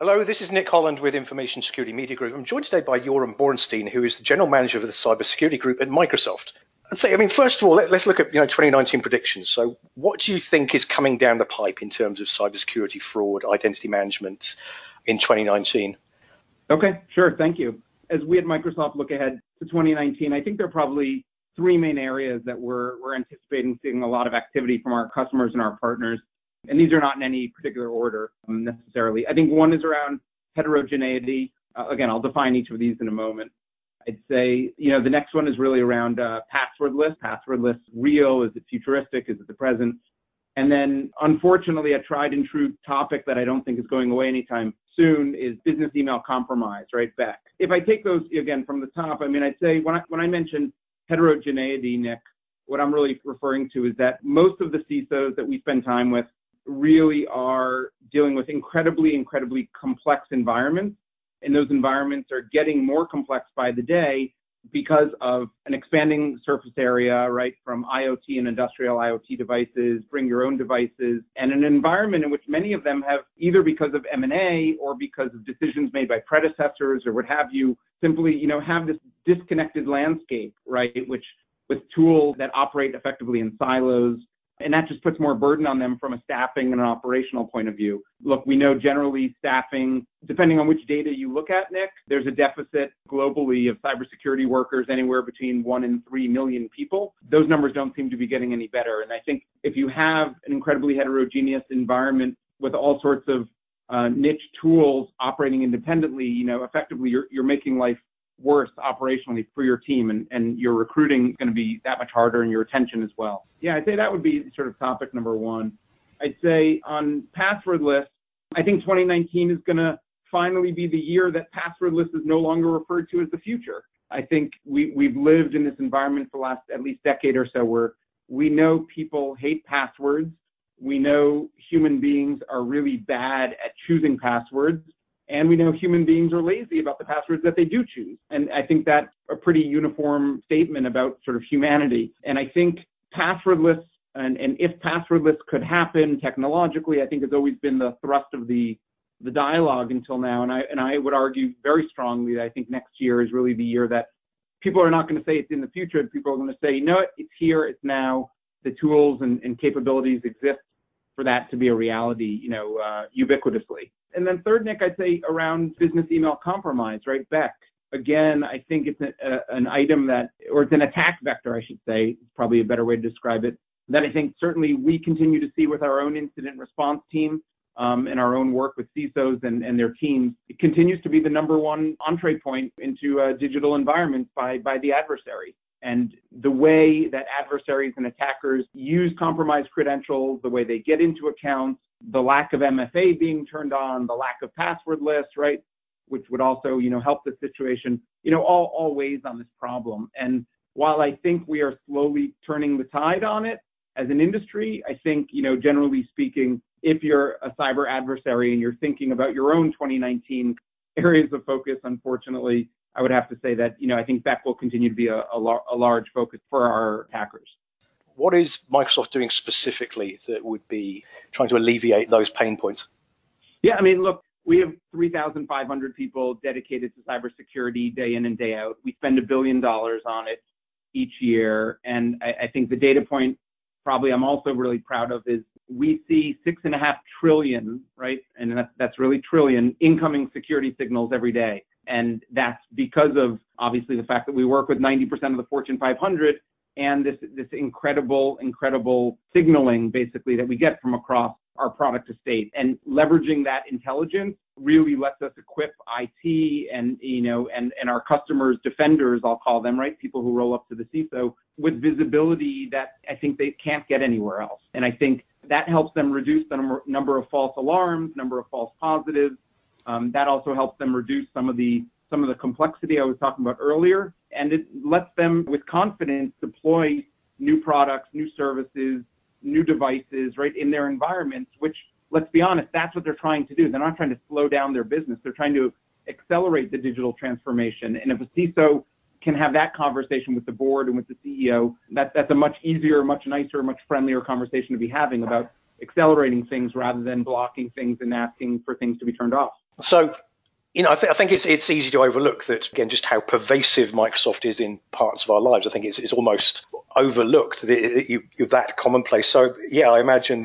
Hello, this is Nick Holland with Information Security Media Group. I'm joined today by Yoram Borenstein, who is the General Manager of the Cybersecurity Group at Microsoft. I'd say, first of all, let's look at 2019 predictions. So what do you think is coming down the pipe in terms of cybersecurity, fraud, identity management in 2019? Okay, sure, thank you. As we at Microsoft look ahead to 2019, I think there are probably three main areas that we're anticipating seeing a lot of activity from our customers and our partners. And these are not in any particular order necessarily. I think one is around heterogeneity. Again, I'll define each of these in a moment. I'd say, the next one is really around passwordless. Passwordless, real? Is it futuristic? Is it the present? And then, unfortunately, a tried and true topic that I don't think is going away anytime soon is business email compromise, right, back. If I take those, again, from the top, I'd say when I mention heterogeneity, Nick, what I'm really referring to is that most of the CISOs that we spend time with really are dealing with incredibly complex environments. And those environments are getting more complex by the day because of an expanding surface area, right, from IoT and industrial IoT devices, bring your own devices, and an environment in which many of them have, either because of M&A or because of decisions made by predecessors or what have you, simply, have this disconnected landscape, right, which with tools that operate effectively in silos. And that just puts more burden on them from a staffing and an operational point of view. Look, we know generally staffing, depending on which data you look at, Nick, there's a deficit globally of cybersecurity workers anywhere between 1 and 3 million people. Those numbers don't seem to be getting any better. And I think if you have an incredibly heterogeneous environment with all sorts of niche tools operating independently, effectively you're making life worse operationally for your team, and your recruiting is going to be that much harder, and your retention as well. Yeah, I'd say that would be sort of topic number one. I'd say on passwordless, I think 2019 is going to finally be the year that passwordless is no longer referred to as the future. I think we've lived in this environment for the last at least decade or so where we know people hate passwords. We know human beings are really bad at choosing passwords. And we know human beings are lazy about the passwords that they do choose. And I think that's a pretty uniform statement about sort of humanity. And I think passwordless, and if passwordless could happen technologically, I think has always been the thrust of the dialogue until now. And I would argue very strongly that I think next year is really the year that people are not going to say it's in the future. People are going to say, no, it's here, it's now. The tools and capabilities exist for that to be a reality, ubiquitously. And then third, Nick, I'd say around business email compromise, right, Beck. Again, I think it's an item that, or it's an attack vector, I should say, it's probably a better way to describe it, that I think certainly we continue to see with our own incident response team and our own work with CISOs and their teams. It continues to be the number one entree point into digital environments by the adversary. And the way that adversaries and attackers use compromised credentials, the way they get into accounts, the lack of MFA being turned on, the lack of passwordless, right, which would also, help the situation, all weighs on this problem. And while I think we are slowly turning the tide on it as an industry, I think, generally speaking, if you're a cyber adversary and you're thinking about your own 2019 areas of focus, unfortunately, I would have to say that, I think that will continue to be a large focus for our attackers. What is Microsoft doing specifically that would be trying to alleviate those pain points? Yeah, look, we have 3,500 people dedicated to cybersecurity day in and day out. We spend $1 billion on it each year. And I think the data point probably I'm also really proud of is we see 6.5 trillion, right? And that's really trillion incoming security signals every day. And that's because of, obviously, the fact that we work with 90% of the Fortune 500 and this incredible signaling, basically, that we get from across our product estate. And leveraging that intelligence really lets us equip IT and our customers, defenders, I'll call them, right, people who roll up to the CISO, with visibility that I think they can't get anywhere else. And I think that helps them reduce the number of false alarms, number of false positives. That also helps them reduce some of the complexity I was talking about earlier, and it lets them, with confidence, deploy new products, new services, new devices, right, in their environments, which, let's be honest, that's what they're trying to do. They're not trying to slow down their business. They're trying to accelerate the digital transformation. And if a CISO can have that conversation with the board and with the CEO, that's a much easier, much nicer, much friendlier conversation to be having about accelerating things rather than blocking things and asking for things to be turned off. So, I think it's easy to overlook that, again, just how pervasive Microsoft is in parts of our lives. I think it's almost overlooked that you're that commonplace. So, yeah, I imagine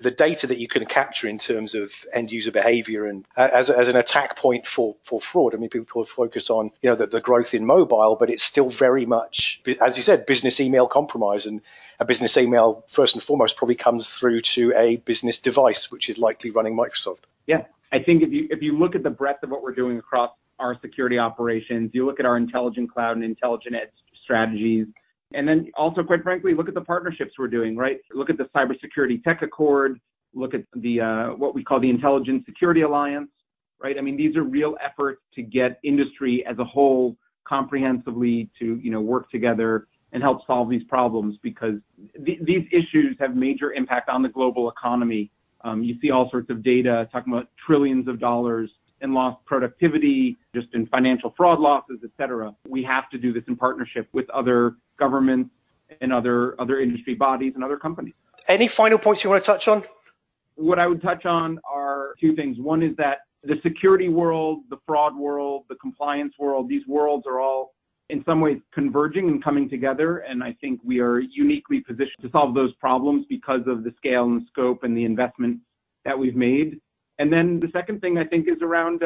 the data that you can capture in terms of end user behavior and as an attack point for fraud. I mean, people focus on, the growth in mobile, but it's still very much, as you said, business email compromise. And a business email, first and foremost, probably comes through to a business device, which is likely running Microsoft. Yeah, I think if you look at the breadth of what we're doing across our security operations, you look at our intelligent cloud and intelligent edge strategies, and then also, quite frankly, look at the partnerships we're doing, right? Look at the Cybersecurity Tech Accord, look at the what we call the Intelligent Security Alliance, right? I mean, these are real efforts to get industry as a whole comprehensively to, work together and help solve these problems, because these issues have major impact on the global economy. You see all sorts of data talking about trillions of dollars in lost productivity, just in financial fraud losses, et cetera. We have to do this in partnership with other governments and other industry bodies and other companies. Any final points you want to touch on? What I would touch on are two things. One is that the security world, the fraud world, the compliance world, these worlds are all in some ways converging and coming together. And I think we are uniquely positioned to solve those problems because of the scale and scope and the investment that we've made. And then the second thing I think is around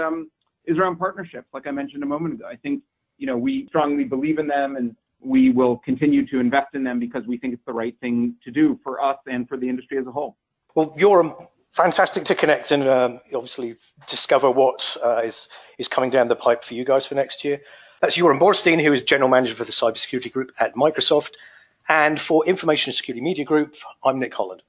partnerships, like I mentioned a moment ago. I think, we strongly believe in them, and we will continue to invest in them because we think it's the right thing to do for us and for the industry as a whole. Well, Yoram, fantastic to connect and obviously discover what is coming down the pipe for you guys for next year. That's Yoram Borenstein, who is General Manager for the Cybersecurity Group at Microsoft. And for Information Security Media Group, I'm Nick Holland.